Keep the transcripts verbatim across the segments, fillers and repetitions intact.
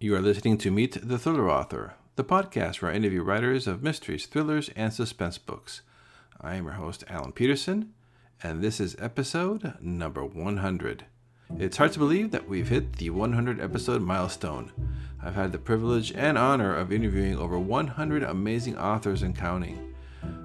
You are listening to Meet the Thriller Author, the podcast where I interview writers of mysteries, thrillers, and suspense books. I am your host, Alan Peterson, and this is episode number one hundred. It's hard to believe that we've hit the one hundred episode milestone. I've had the privilege and honor of interviewing over one hundred amazing authors and counting.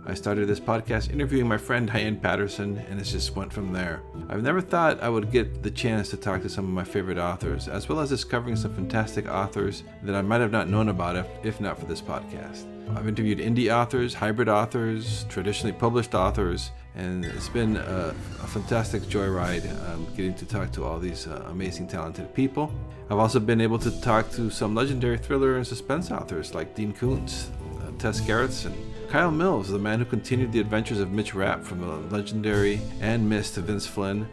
I started this podcast interviewing my friend Hyann Patterson, and it just went from there. I've never thought I would get the chance to talk to some of my favorite authors, as well as discovering some fantastic authors that I might have not known about if, if not for this podcast. I've interviewed indie authors, hybrid authors, traditionally published authors, and it's been a, a fantastic joyride um, getting to talk to all these uh, amazing, talented people. I've also been able to talk to some legendary thriller and suspense authors like Dean Koontz, uh, Tess Gerritsen, Kyle Mills, the man who continued the adventures of Mitch Rapp from the legendary and missed to Vince Flynn,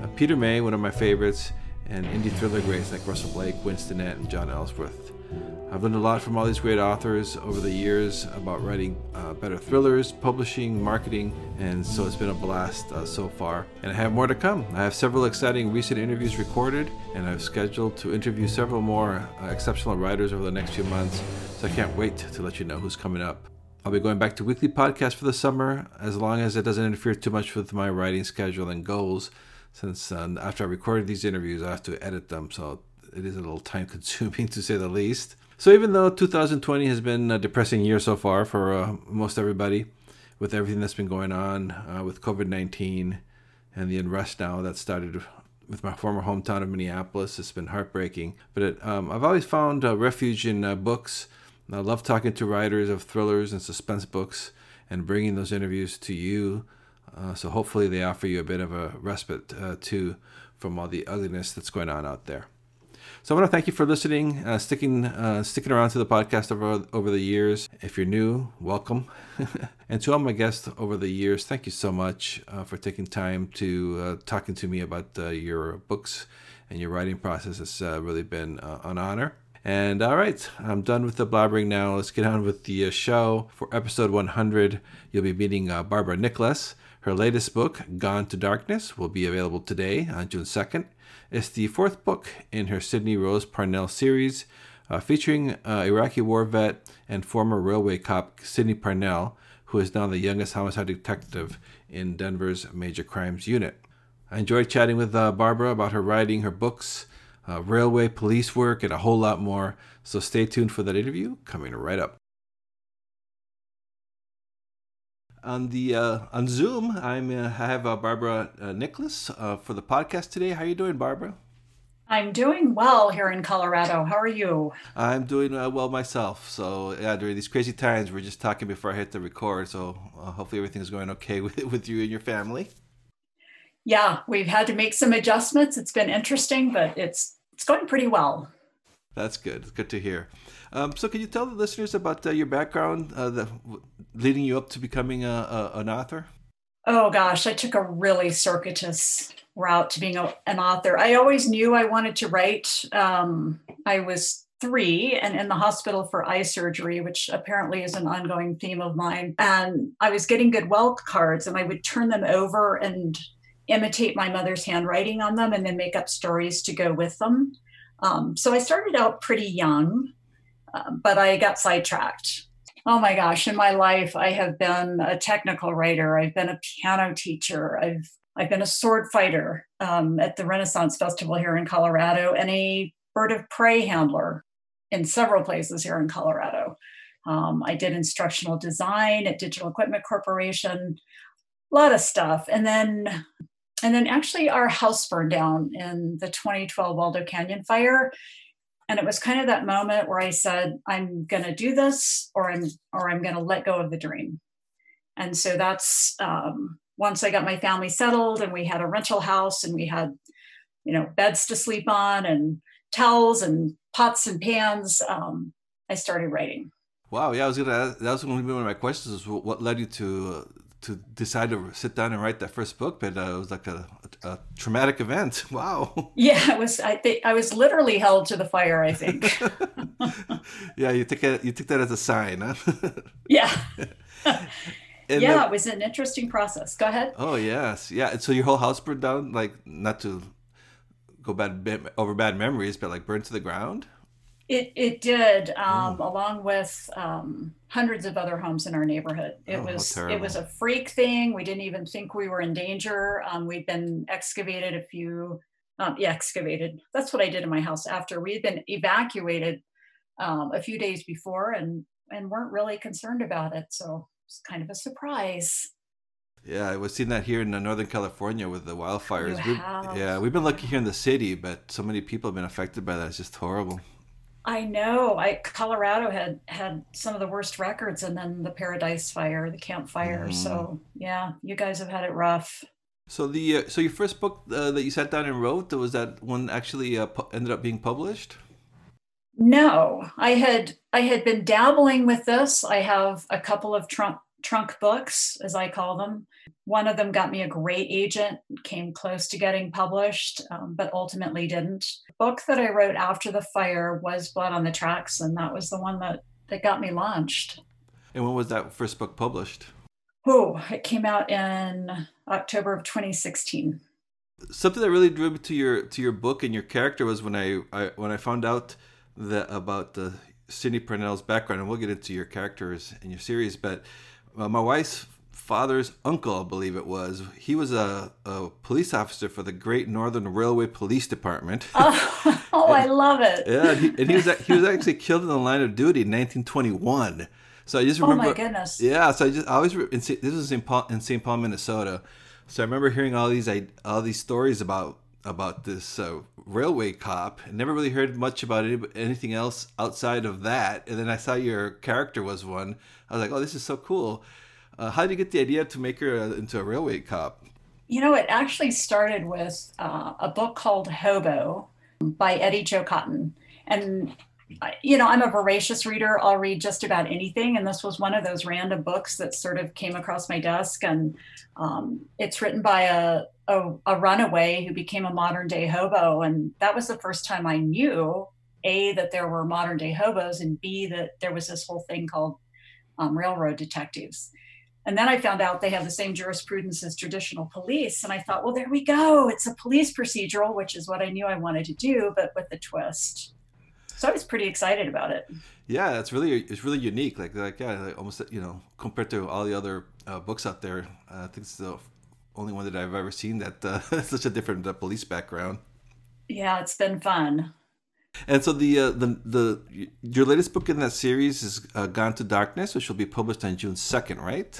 uh, Peter May, one of my favorites, and indie thriller greats like Russell Blake, Winston Nett, and John Ellsworth. I've learned a lot from all these great authors over the years about writing uh, better thrillers, publishing, marketing, and so it's been a blast uh, so far. And I have more to come. I have several exciting recent interviews recorded, and I've scheduled to interview several more uh, exceptional writers over the next few months, so I can't wait to let you know who's coming up. I'll be going back to weekly podcasts for the summer, as long as it doesn't interfere too much with my writing schedule and goals, since uh, after I recorded these interviews, I have to edit them, so it is a little time-consuming to say the least. So even though two thousand twenty has been a depressing year so far for uh, most everybody, with everything that's been going on uh, with covid nineteen and the unrest now that started with my former hometown of Minneapolis, it's been heartbreaking. But it, um, I've always found uh, refuge in uh, books. And I love talking to writers of thrillers and suspense books and bringing those interviews to you. Uh, so hopefully they offer you a bit of a respite uh, too from all the ugliness that's going on out there. So I want to thank you for listening, uh, sticking uh, sticking around to the podcast over, over the years. If you're new, welcome. And to all my guests over the years, thank you so much uh, for taking time to uh, talking to me about uh, your books and your writing process. It's uh, really been uh, an honor. And all right, I'm done with the blabbering now. Let's get on with the uh, show. For episode one hundred, you'll be meeting uh, Barbara Nickless. Her latest book, Gone to Darkness, will be available today on June second. It's the fourth book in her Sydney Rose Parnell series, uh, featuring uh, Iraqi war vet and former railway cop Sydney Parnell, who is now the youngest homicide detective in Denver's Major Crimes Unit. I enjoyed chatting with uh, Barbara about her writing, her books, uh, railway police work, and a whole lot more. So stay tuned for that interview coming right up. On the uh, on Zoom, I'm uh, I have uh, Barbara uh, Nickless uh, for the podcast today. How are you doing, Barbara? I'm doing well here in Colorado. How are you? I'm doing uh, well myself. So yeah, during these crazy times, we're just talking before I hit the record. So uh, hopefully everything's going okay with with you and your family. Yeah, we've had to make some adjustments. It's been interesting, but it's it's going pretty well. That's good. It's good to hear. Um, so can you tell the listeners about uh, your background, uh, the, w- leading you up to becoming a, a, an author? Oh, gosh, I took a really circuitous route to being a, an author. I always knew I wanted to write. Um, I was three and in the hospital for eye surgery, which apparently is an ongoing theme of mine. And I was getting Goodwill cards, and I would turn them over and imitate my mother's handwriting on them and then make up stories to go with them. Um, so I started out pretty young. Uh, but I got sidetracked. Oh my gosh, in my life, I have been a technical writer. I've been a piano teacher. I've I've been a sword fighter um, at the Renaissance Festival here in Colorado and a bird of prey handler in several places here in Colorado. Um, I did instructional design at Digital Equipment Corporation, a lot of stuff. And then, and then actually our house burned down in the twenty twelve Waldo Canyon Fire. And it was kind of that moment where I said, I'm going to do this or I'm or I'm going to let go of the dream. And so that's um, once I got my family settled and we had a rental house and we had, you know, beds to sleep on and towels and pots and pans. Um, I started writing. Wow. Yeah, I was going to that was going to be one of my questions is what led you to uh, to decide to sit down and write that first book. But uh, it was like a a traumatic event. Wow. Yeah, it was. I think I was literally held to the fire, I think. Yeah, you took it. You took that as a sign, huh? Yeah. And yeah, the, it was an interesting process. Go ahead. Oh yes, yeah. So your whole house burned down, like not to go bad over bad memories, but like burned to the ground. It it did, um, oh. along with um, hundreds of other homes in our neighborhood. It oh, was it was a freak thing. We didn't even think we were in danger. Um, we'd been excavated a few, um, yeah, excavated. That's what I did in my house after. We'd been evacuated um, a few days before and, and weren't really concerned about it. So it's kind of a surprise. Yeah, I was seeing that here in Northern California with the wildfires. You have. Yeah, we've been lucky here in the city, but so many people have been affected by that. It's just horrible. I know. I Colorado had, had some of the worst records, and then the Paradise Fire, the campfire. Mm. So yeah, you guys have had it rough. So the uh, so your first book uh, that you sat down and wrote, was that one actually uh, pu- ended up being published? No, I had I had been dabbling with this. I have a couple of trunk trunk books, as I call them. One of them got me a great agent, came close to getting published, um, but ultimately didn't. The book that I wrote after the fire was Blood on the Tracks, and that was the one that, that got me launched. And when was that first book published? Oh, it came out in October of twenty sixteen. Something that really drew me to your to your book and your character was when I, I when I found out that about the Sydney Parnell's background, and we'll get into your characters in your series, but uh, my wife's father's uncle, I believe it was. He was a, a police officer for the Great Northern Railway Police Department. Oh, oh and, I love it. Yeah, and he, and he was he was actually killed in the line of duty in nineteen twenty-one. So I just remember. Oh my goodness. Yeah, so I just I always in, this was in, Paul, in Saint Paul, Minnesota. So I remember hearing all these I, all these stories about about this uh, railway cop. I never really heard much about any, anything else outside of that. And then I saw your character was one. I was like, oh, this is so cool. Uh, how did you get the idea to make her uh, into a railway cop? You know, it actually started with uh, a book called Hobo by Eddie Joe Cotton. And, you know, I'm a voracious reader. I'll read just about anything. And this was one of those random books that sort of came across my desk. And um, it's written by a, a, a runaway who became a modern day hobo. And that was the first time I knew, A, that there were modern day hobos, and B, that there was this whole thing called um, railroad detectives. And then I found out they have the same jurisprudence as traditional police. And I thought, well, there we go. It's a police procedural, which is what I knew I wanted to do, but with a twist. So I was pretty excited about it. Yeah, it's really it's really unique. Like, like yeah, like almost, you know, compared to all the other uh, books out there, uh, I think it's the only one that I've ever seen that uh, such a different uh, police background. Yeah, it's been fun. And so the uh, the the your latest book in that series is uh, Gone to Darkness, which will be published on June second, right?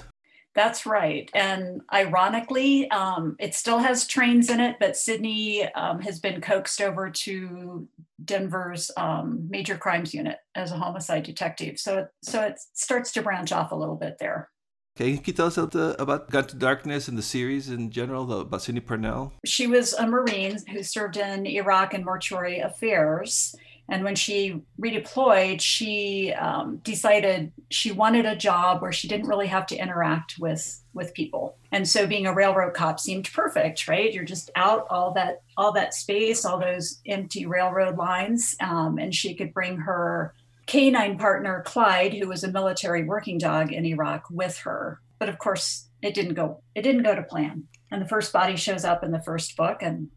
That's right. And ironically, um, it still has trains in it, but Sydney um, has been coaxed over to Denver's um, major crimes unit as a homicide detective. So, so it starts to branch off a little bit there. Okay, can you tell us about Gone to Darkness and the series in general, about Sydney Parnell? She was a Marine who served in Iraq and mortuary affairs. And when she redeployed, she um, decided she wanted a job where she didn't really have to interact with, with people. And so being a railroad cop seemed perfect, right? You're just out all that all that space, all those empty railroad lines. Um, and she could bring her canine partner, Clyde, who was a military working dog in Iraq, with her. But of course, it didn't go it didn't go to plan. And the first body shows up in the first book, and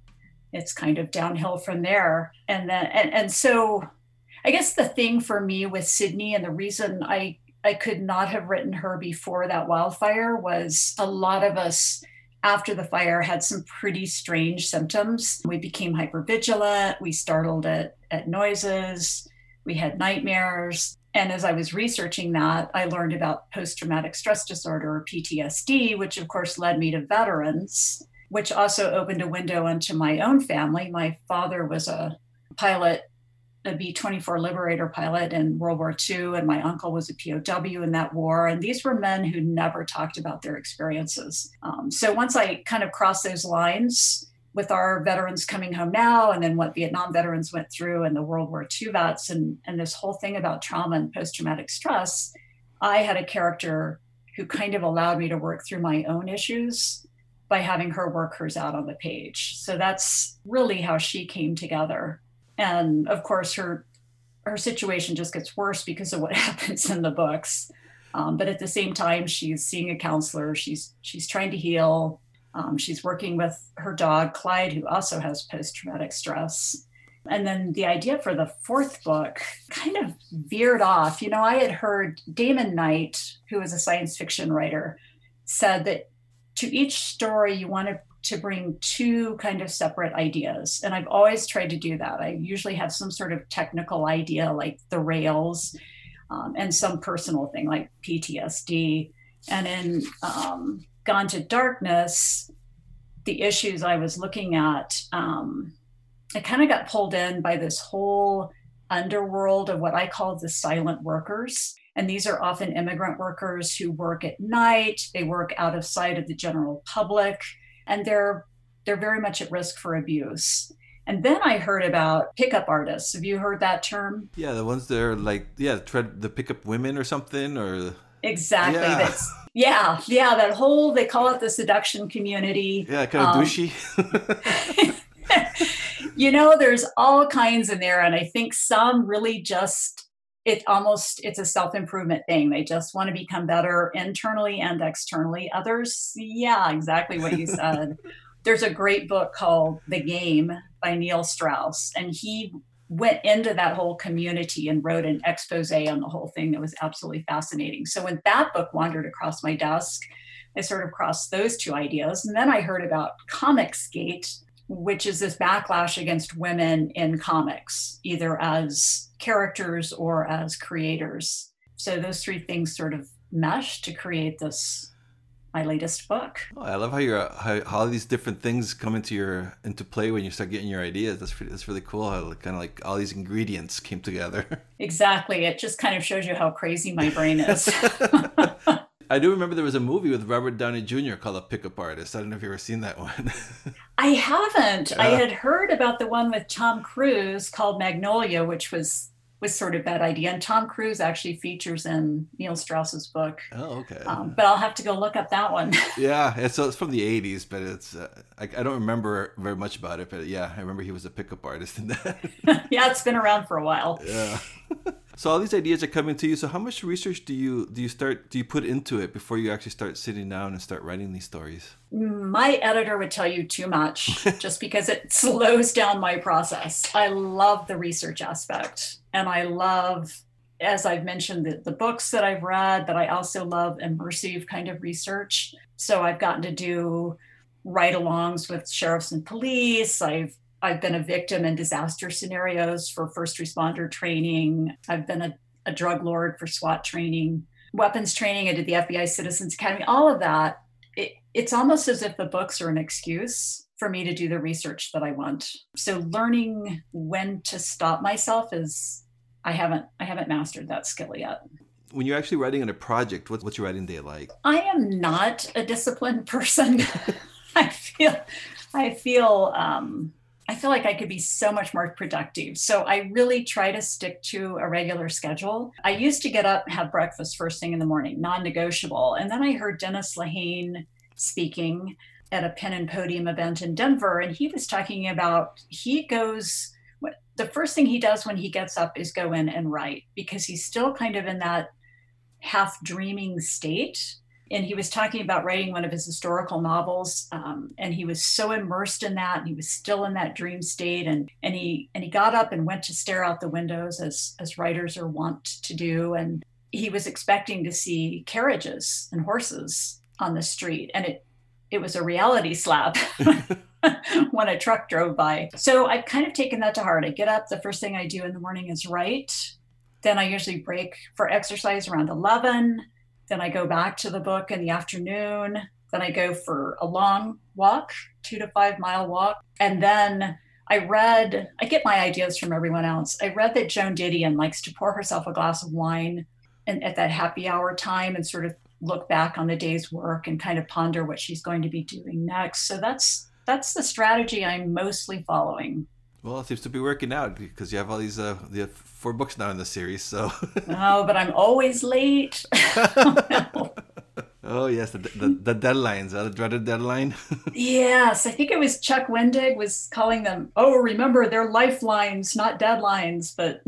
it's kind of downhill from there. And then, and, and so I guess the thing for me with Sydney, and the reason I, I could not have written her before that wildfire, was a lot of us after the fire had some pretty strange symptoms. We became hypervigilant. We startled at, at noises. We had nightmares. And as I was researching that, I learned about post-traumatic stress disorder, or P T S D, which of course led me to veterans, which also opened a window into my own family. My father was a pilot, a B twenty-four Liberator pilot in World War Two, and my uncle was a P O W in that war. And these were men who never talked about their experiences. Um, so once I kind of crossed those lines with our veterans coming home now, and then what Vietnam veterans went through, and the World War Two vets, and, and this whole thing about trauma and post-traumatic stress, I had a character who kind of allowed me to work through my own issues by having her work hers out on the page. So that's really how she came together. And of course, her her situation just gets worse because of what happens in the books. Um, but at the same time, she's seeing a counselor. She's she's trying to heal. Um, she's working with her dog, Clyde, who also has post-traumatic stress. And then the idea for the fourth book kind of veered off. You know, I had heard Damon Knight, who was a science fiction writer, said that to each story, you wanted to bring two kind of separate ideas. And I've always tried to do that. I usually have some sort of technical idea, like the rails, um, and some personal thing like P T S D. And in um, Gone to Darkness, the issues I was looking at, um, I kind of got pulled in by this whole underworld of what I call the silent workers. And these are often immigrant workers who work at night. They work out of sight of the general public, and they're they're very much at risk for abuse. And then I heard about pickup artists. Have you heard that term? Yeah, the ones that are like, yeah, the pickup women or something, or... Exactly. Yeah. That's, yeah, yeah, that whole, they call it the seduction community. Yeah, kind of um, douchey. You know, there's all kinds in there. And I think some really just, it almost, it's a self-improvement thing. They just want to become better internally and externally. Others, yeah, exactly what you said. There's a great book called The Game by Neil Strauss. And he went into that whole community and wrote an expose on the whole thing that was absolutely fascinating. So when that book wandered across my desk, I sort of crossed those two ideas. And then I heard about Comicsgate, which is this backlash against women in comics, either as characters or as creators. So those three things sort of meshed to create this, my latest book. Oh, I love how you're how, how all these different things come into your into play when you start getting your ideas. That's pretty, that's really cool. How kind of like all these ingredients came together. Exactly. It just kind of shows you how crazy my brain is. I do remember there was a movie with Robert Downey Junior called A Pickup Artist. I don't know if you've ever seen that one. I haven't. Uh, I had heard about the one with Tom Cruise called Magnolia, which was was sort of that idea. And Tom Cruise actually features in Neil Strauss's book. Oh, okay. Um, but I'll have to go look up that one. Yeah, so it's from the eighties, but it's uh, I, I don't remember very much about it. But yeah, I remember he was a pickup artist in that. Yeah, it's been around for a while. Yeah. So all these ideas are coming to you. So how much research do you do you start do you put into it before you actually start sitting down and start writing these stories? My editor would tell you too much, just because it slows down my process. I love the research aspect, and I love, as I've mentioned, the, the books that I've read, but I also love immersive kind of research. So I've gotten to do ride-alongs with sheriffs and police. I've I've been a victim in disaster scenarios for first responder training. I've been a, a drug lord for SWAT training, weapons training. I did the F B I Citizens Academy, all of that. It, it's almost as if the books are an excuse for me to do the research that I want. So learning when to stop myself is, I haven't, I haven't mastered that skill yet. When you're actually writing on a project, what's, what's your writing day like? I am not a disciplined person. I feel, I feel, um, I feel like I could be so much more productive. So I really try to stick to a regular schedule. I used to get up and have breakfast first thing in the morning, non-negotiable. And then I heard Dennis Lehane speaking at a Pen and Podium event in Denver. And he was talking about, he goes, the first thing he does when he gets up is go in and write, because he's still kind of in that half dreaming state. And he was talking about writing one of his historical novels, um, and he was so immersed in that, and he was still in that dream state. And and he and he got up and went to stare out the windows, as as writers are wont to do. And he was expecting to see carriages and horses on the street, and it it was a reality slap when a truck drove by. So I've kind of taken that to heart. I get up, the first thing I do in the morning is write. Then I usually break for exercise around eleven. Then I go back to the book in the afternoon. Then I go for a long walk, two to five mile walk. And then I read, I get my ideas from everyone else. I read that Joan Didion likes to pour herself a glass of wine and at that happy hour time and sort of look back on the day's work and kind of ponder what she's going to be doing next. So that's that's the strategy I'm mostly following. Well, it seems to be working out because you have all these uh, you have four books now in the series. So. Oh, but I'm always late. Oh, no. Oh, yes, the the, the deadlines, uh, the dreaded deadline. Yes, I think it was Chuck Wendig was calling them, oh, remember, they're lifelines, not deadlines, but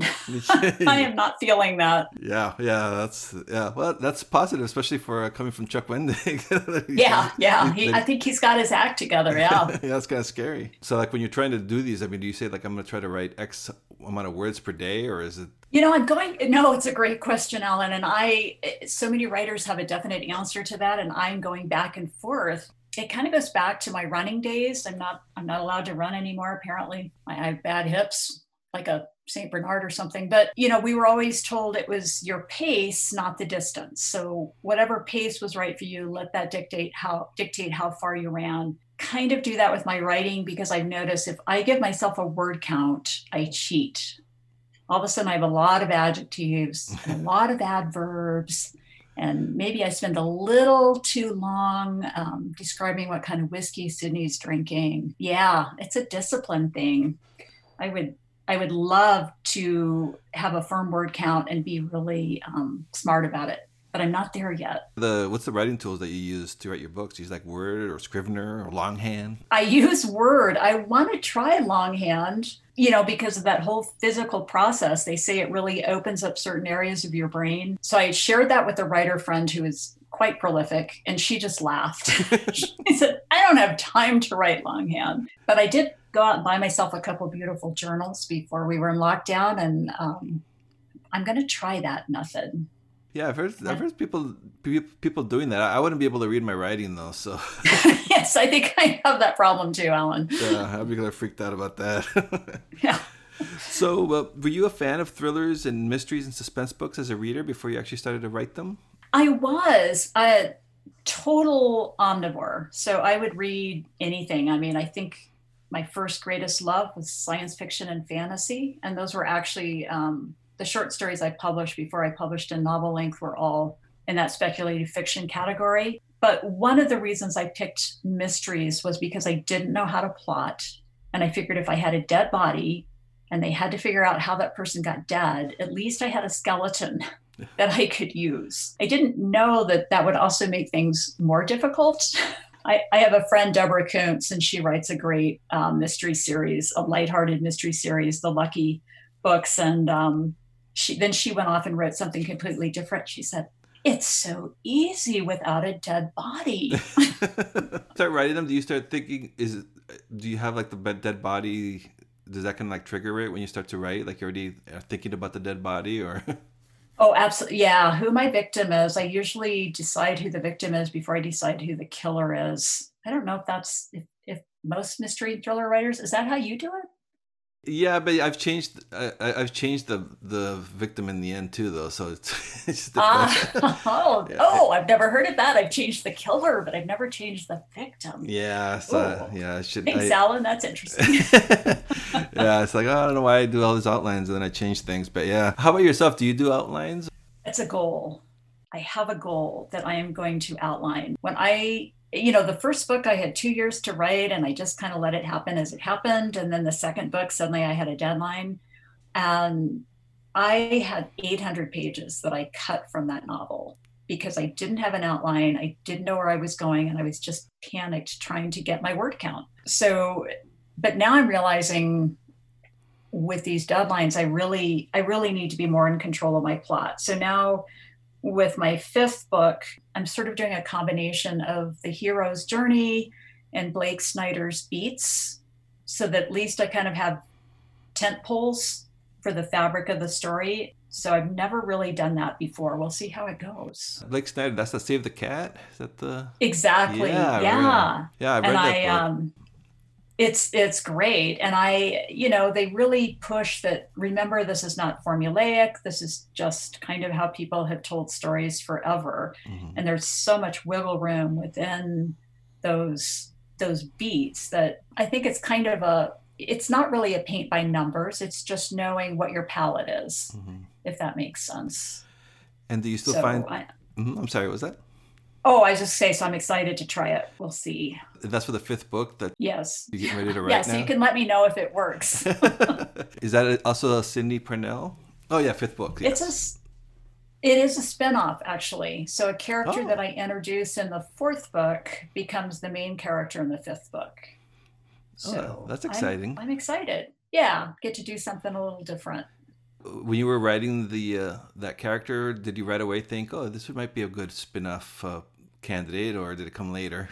I am not feeling that. Yeah, yeah, that's, yeah, well, that's positive, especially for uh, coming from Chuck Wendig. yeah, yeah, he, I think he's got his act together, yeah. Yeah, that's kind of scary. So, like, when you're trying to do these, I mean, do you say, like, I'm going to try to write X amount of words per day, or is it? You know, I'm going, no, it's a great question, Alan. And I, so many writers have a definite answer to that. And I'm going back and forth. It kind of goes back to my running days. I'm not, I'm not allowed to run anymore. Apparently I have bad hips, like a Saint Bernard or something, but you know, we were always told it was your pace, not the distance. So whatever pace was right for you, let that dictate how, dictate how far you ran. Kind of do that with my writing, because I've noticed if I give myself a word count, I cheat. All of a sudden I have a lot of adjectives, and a lot of adverbs, and maybe I spend a little too long um, describing what kind of whiskey Sydney's drinking. Yeah, it's a discipline thing. I would I would love to have a firm word count and be really um, smart about it. But I'm not there yet. The what's the writing tools that you use to write your books? Do you use like Word or Scrivener or longhand? I use Word. I want to try longhand, you know, because of that whole physical process. They say it really opens up certain areas of your brain. So I shared that with a writer friend who is quite prolific, and she just laughed. She said, I don't have time to write longhand. But I did go out and buy myself a couple beautiful journals before we were in lockdown, and um, I'm going to try that method. Yeah, I've heard, I've heard people people doing that. I wouldn't be able to read my writing, though. So yes, I think I have that problem, too, Alan. Yeah, I'd be kind of freaked out about that. Yeah. So uh, were you a fan of thrillers and mysteries and suspense books as a reader before you actually started to write them? I was a total omnivore. So I would read anything. I mean, I think my first greatest love was science fiction and fantasy. And those were actually... Um, The short stories I published before I published in novel length were all in that speculative fiction category. But one of the reasons I picked mysteries was because I didn't know how to plot. And I figured if I had a dead body and they had to figure out how that person got dead, at least I had a skeleton that I could use. I didn't know that that would also make things more difficult. I, I have a friend, Deborah Koontz, and she writes a great uh, mystery series, a lighthearted mystery series, The Lucky Books. And, um, She, then she went off and wrote something completely different. She said, it's so easy without a dead body. Start writing them. Do you start thinking, is it, do you have like the dead body? Does that kind of like trigger it when you start to write? Like you're already thinking about the dead body or? Oh, absolutely. Yeah. Who my victim is. I usually decide who the victim is before I decide who the killer is. I don't know if that's, if, if most mystery thriller writers, is that how you do it? Yeah, but I've changed. I, I've changed the the victim in the end too, though. So it's, it's just uh, oh, yeah. oh, I've never heard of that. I've changed the killer, but I've never changed the victim. Yeah, so, yeah. I should, Thanks, I, Alan. That's interesting. Yeah, it's like oh, I don't know why I do all these outlines and then I change things. But yeah, how about yourself? Do you do outlines? It's a goal. I have a goal that I am going to outline. When I. You know, the first book I had two years to write and I just kind of let it happen as it happened. And then the second book, suddenly I had a deadline. And I had eight hundred pages that I cut from that novel because I didn't have an outline. I didn't know where I was going and I was just panicked trying to get my word count. So, but now I'm realizing with these deadlines, I really, I really need to be more in control of my plot. So now with my fifth book, I'm sort of doing a combination of The Hero's Journey and Blake Snyder's Beats, so that at least I kind of have tent poles for the fabric of the story. So I've never really done that before. We'll see how it goes. Blake Snyder, that's the Save the Cat? Is that the... Exactly, yeah. Yeah, really. Yeah, I've read and that I, um, it's it's great. And I, you know, they really push that, remember, this is not formulaic. This is just kind of how people have told stories forever. Mm-hmm. And there's so much wiggle room within those those beats that I think it's kind of a, it's not really a paint by numbers. It's just knowing what your palette is, mm-hmm. if that makes sense. And do you still so find, I, mm-hmm. I'm sorry, what was that? Oh, I just say, so I'm excited to try it. We'll see. That's for the fifth book that yes. you're getting ready to write yeah, now? Yes, so you can let me know if it works. Is that also a Sydney Parnell? Oh, yeah, fifth book. Yes. It's a, It is a spinoff, actually. So a character oh. that I introduce in the fourth book becomes the main character in the fifth book. So oh, that's exciting. I'm, I'm excited. Yeah, get to do something a little different. When you were writing the uh, that character, did you right away think, oh, this might be a good spinoff uh, candidate, or did it come later?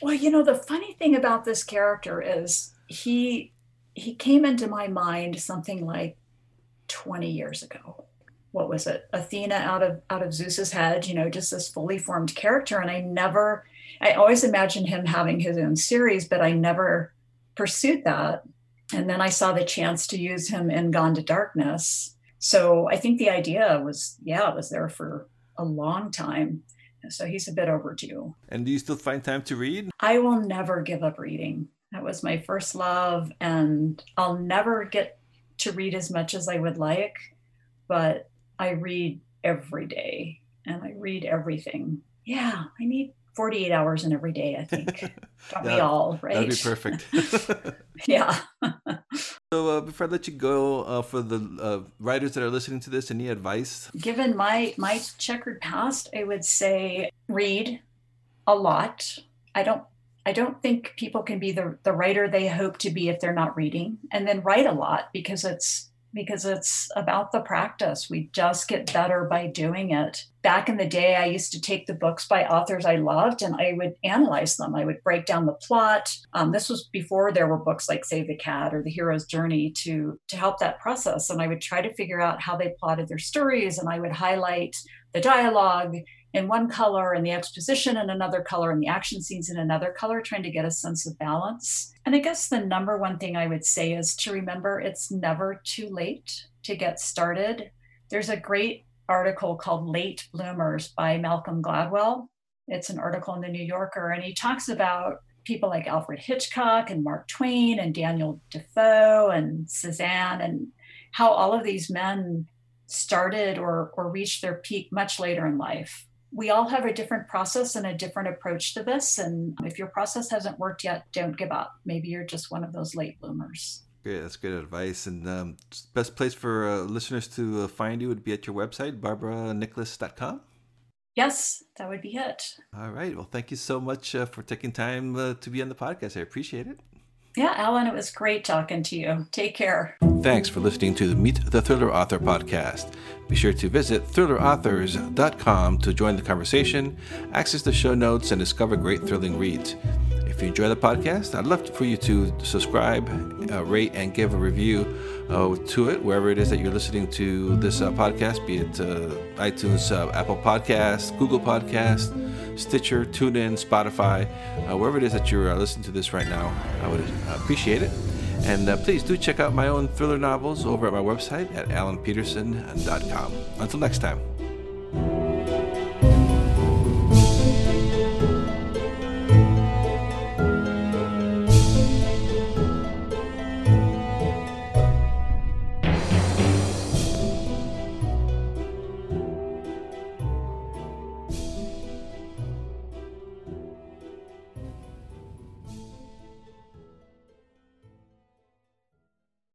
Well, you know, the funny thing about this character is he he came into my mind something like twenty years ago. What was it? Athena out of out of Zeus's head, you know, just this fully formed character. And I never, I always imagined him having his own series, but I never pursued that. And then I saw the chance to use him in Gone to Darkness. So I think the idea was, yeah, it was there for a long time. So he's a bit overdue. And do you still find time to read? I will never give up reading. That was my first love, and I'll never get to read as much as I would like, but I read every day and I read everything. Yeah, I need forty-eight hours in every day, I think. Don't we all, right? That'd be perfect. Yeah. So uh, before I let you go, uh, for the uh, writers that are listening to this, any advice? Given my, my checkered past, I would say read a lot. I don't I don't think people can be the, the writer they hope to be if they're not reading. And then write a lot, because it's because it's about the practice. We just get better by doing it. Back in the day, I used to take the books by authors I loved and I would analyze them. I would break down the plot. Um, this was before there were books like Save the Cat or The Hero's Journey to, to help that process. And I would try to figure out how they plotted their stories, and I would highlight the dialogue in one color and the exposition in another color and the action scenes in another color, trying to get a sense of balance. And I guess the number one thing I would say is to remember it's never too late to get started. There's a great article called Late Bloomers by Malcolm Gladwell. It's an article in the New Yorker, and he talks about people like Alfred Hitchcock and Mark Twain and Daniel Defoe and Cézanne, and how all of these men started or, or reached their peak much later in life. We all have a different process and a different approach to this. And if your process hasn't worked yet, don't give up. Maybe you're just one of those late bloomers. Great. That's good advice. And um, best place for uh, listeners to uh, find you would be at your website, barbara nickless dot com. Yes, that would be it. All right. Well, thank you so much uh, for taking time uh, to be on the podcast. I appreciate it. Yeah, Alan, it was great talking to you. Take care. Thanks for listening to the Meet the Thriller Author podcast. Be sure to visit thriller authors dot com to join the conversation, access the show notes, and discover great thrilling reads. If you enjoy the podcast, I'd love for you to subscribe, uh, rate, and give a review uh, to it wherever it is that you're listening to this uh, podcast, be it uh, iTunes, uh, Apple Podcasts, Google Podcasts, Stitcher, TuneIn, Spotify, uh, wherever it is that you're uh, listening to this right now. I would appreciate it. And uh, please do check out my own thriller novels over at my website at alan peterson dot com. Until next time.